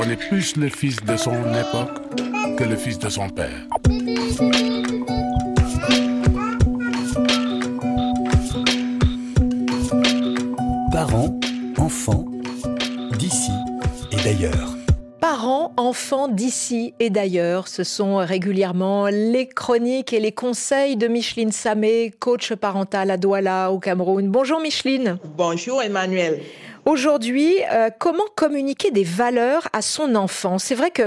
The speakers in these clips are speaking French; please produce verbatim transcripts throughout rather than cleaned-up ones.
On est plus le fils de son époque que le fils de son père. Parents, enfants, d'ici et d'ailleurs. Parents, enfants, d'ici et d'ailleurs, ce sont régulièrement les chroniques et les conseils de Micheline Samé, coach parentale à Douala, au Cameroun. Bonjour Micheline. Bonjour Emmanuel. Aujourd'hui, euh, comment communiquer des valeurs à son enfant ? C'est vrai que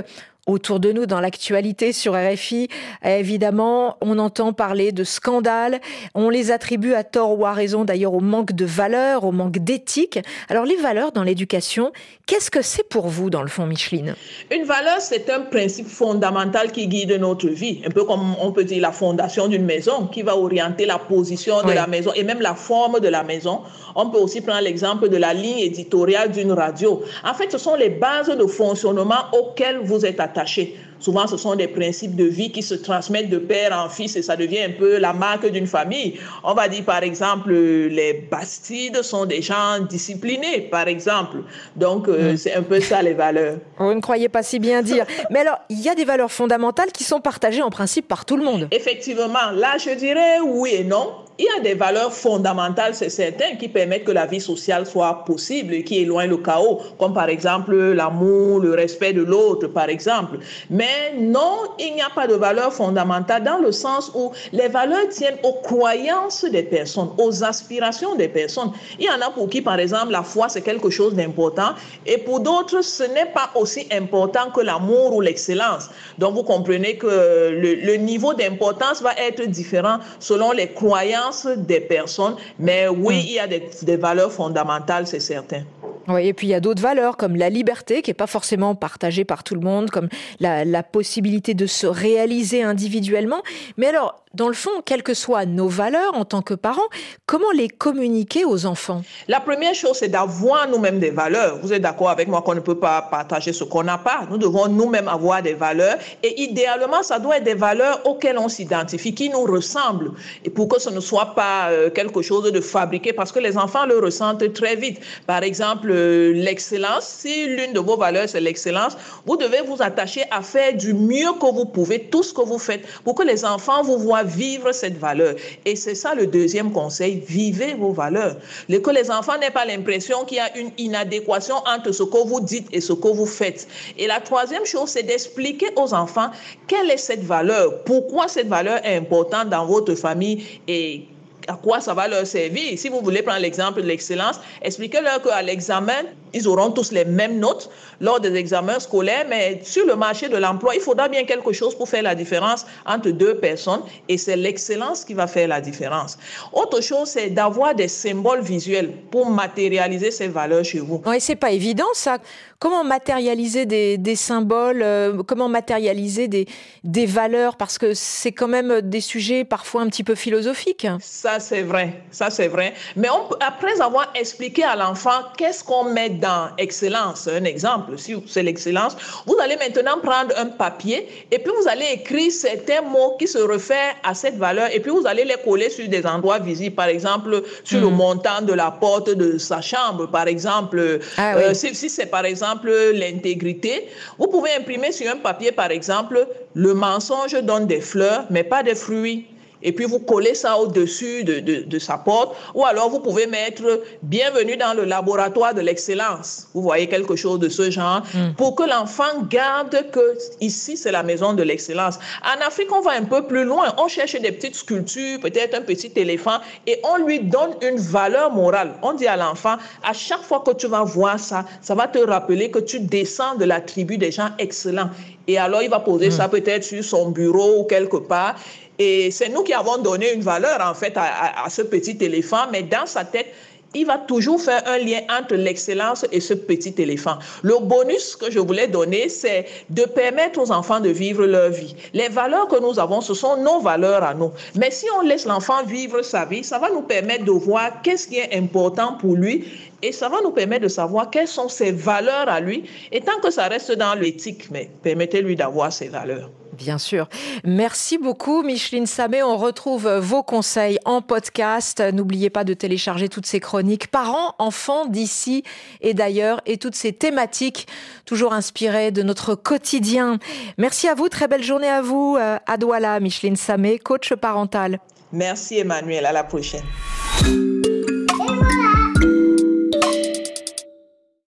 autour de nous, dans l'actualité sur R F I, évidemment, on entend parler de scandales. On les attribue à tort ou à raison, d'ailleurs, au manque de valeurs, au manque d'éthique. Alors, les valeurs dans l'éducation, qu'est-ce que c'est pour vous, dans le fond, Micheline ? Une valeur, c'est un principe fondamental qui guide notre vie. Un peu comme, on peut dire, la fondation d'une maison, qui va orienter la position de oui. la maison et même la forme de la maison. On peut aussi prendre l'exemple de la ligne éditoriale d'une radio. En fait, ce sont les bases de fonctionnement auxquelles vous êtes attachés. Souvent, ce sont des principes de vie qui se transmettent de père en fils et ça devient un peu la marque d'une famille. On va dire, par exemple, les Bastides sont des gens disciplinés, par exemple. Donc, euh, mmh. c'est un peu ça, les valeurs. Vous ne croyez pas si bien dire. Mais alors, il y a des valeurs fondamentales qui sont partagées en principe par tout le monde. Effectivement. Là, je dirais oui et non. Il y a des valeurs fondamentales, c'est certain, qui permettent que la vie sociale soit possible et qui éloignent le chaos, comme par exemple l'amour, le respect de l'autre, par exemple. Mais non, il n'y a pas de valeurs fondamentales dans le sens où les valeurs tiennent aux croyances des personnes, aux aspirations des personnes. Il y en a pour qui, par exemple, la foi, c'est quelque chose d'important et pour d'autres, ce n'est pas aussi important que l'amour ou l'excellence. Donc, vous comprenez que le, le niveau d'importance va être différent selon les croyances des personnes, mais oui, mmh. il y a des, des valeurs fondamentales, c'est certain. Oui, et puis il y a d'autres valeurs comme la liberté qui n'est pas forcément partagée par tout le monde, comme la, la possibilité de se réaliser individuellement. Mais alors, dans le fond, quelles que soient nos valeurs en tant que parents, comment les communiquer aux enfants ? La première chose, c'est d'avoir nous-mêmes des valeurs. Vous êtes d'accord avec moi qu'on ne peut pas partager ce qu'on n'a pas. Nous devons nous-mêmes avoir des valeurs et idéalement, ça doit être des valeurs auxquelles on s'identifie, qui nous ressemblent et pour que ce ne soit pas quelque chose de fabriqué parce que les enfants le ressentent très vite. Par exemple, l'excellence, si l'une de vos valeurs c'est l'excellence, vous devez vous attacher à faire du mieux que vous pouvez, tout ce que vous faites, pour que les enfants vous voient vivre cette valeur. Et c'est ça le deuxième conseil, vivez vos valeurs. Que les enfants n'aient pas l'impression qu'il y a une inadéquation entre ce que vous dites et ce que vous faites. Et la troisième chose, c'est d'expliquer aux enfants quelle est cette valeur, pourquoi cette valeur est importante dans votre famille et à quoi ça va leur servir. Si vous voulez prendre l'exemple de l'excellence, expliquez-leur qu'à l'examen, ils auront tous les mêmes notes lors des examens scolaires, mais sur le marché de l'emploi, il faudra bien quelque chose pour faire la différence entre deux personnes et c'est l'excellence qui va faire la différence. Autre chose, c'est d'avoir des symboles visuels pour matérialiser ces valeurs chez vous. Oui, c'est pas évident ça. Comment matérialiser des, des symboles, euh, comment matérialiser des, des valeurs, parce que c'est quand même des sujets parfois un petit peu philosophiques. Ça c'est vrai, ça c'est vrai. Mais on, après avoir expliqué à l'enfant qu'est-ce qu'on met dans excellence, un exemple, si c'est l'excellence, vous allez maintenant prendre un papier et puis vous allez écrire certains mots qui se réfèrent à cette valeur et puis vous allez les coller sur des endroits visibles, par exemple sur mmh. le montant de la porte de sa chambre, par exemple. Ah, euh, oui. si, si c'est par exemple l'intégrité, vous pouvez imprimer sur un papier, par exemple, le mensonge donne des fleurs mais pas des fruits. Et puis vous collez ça au-dessus de, de, de sa porte. Ou alors vous pouvez mettre « Bienvenue dans le laboratoire de l'excellence ». Vous voyez quelque chose de ce genre. Mm. Pour que l'enfant garde que ici, c'est la maison de l'excellence. En Afrique, on va un peu plus loin. On cherche des petites sculptures, peut-être un petit éléphant, et on lui donne une valeur morale. On dit à l'enfant « À chaque fois que tu vas voir ça, ça va te rappeler que tu descends de la tribu des gens excellents. » Et alors, il va poser mm. ça peut-être sur son bureau ou quelque part. Et c'est nous qui avons donné une valeur, en fait, à, à, à ce petit éléphant. Mais dans sa tête, il va toujours faire un lien entre l'excellence et ce petit éléphant. Le bonus que je voulais donner, c'est de permettre aux enfants de vivre leur vie. Les valeurs que nous avons, ce sont nos valeurs à nous. Mais si on laisse l'enfant vivre sa vie, ça va nous permettre de voir qu'est-ce qui est important pour lui et ça va nous permettre de savoir quelles sont ses valeurs à lui. Et tant que ça reste dans l'éthique, mais permettez-lui d'avoir ses valeurs. bien sûr. Merci beaucoup, Micheline Samé. On retrouve vos conseils en podcast. N'oubliez pas de télécharger toutes ces chroniques parents, enfants, d'ici et d'ailleurs, et toutes ces thématiques toujours inspirées de notre quotidien. Merci à vous. Très belle journée à vous à Douala, Micheline Samé, coach parentale. Merci Emmanuel. À la prochaine.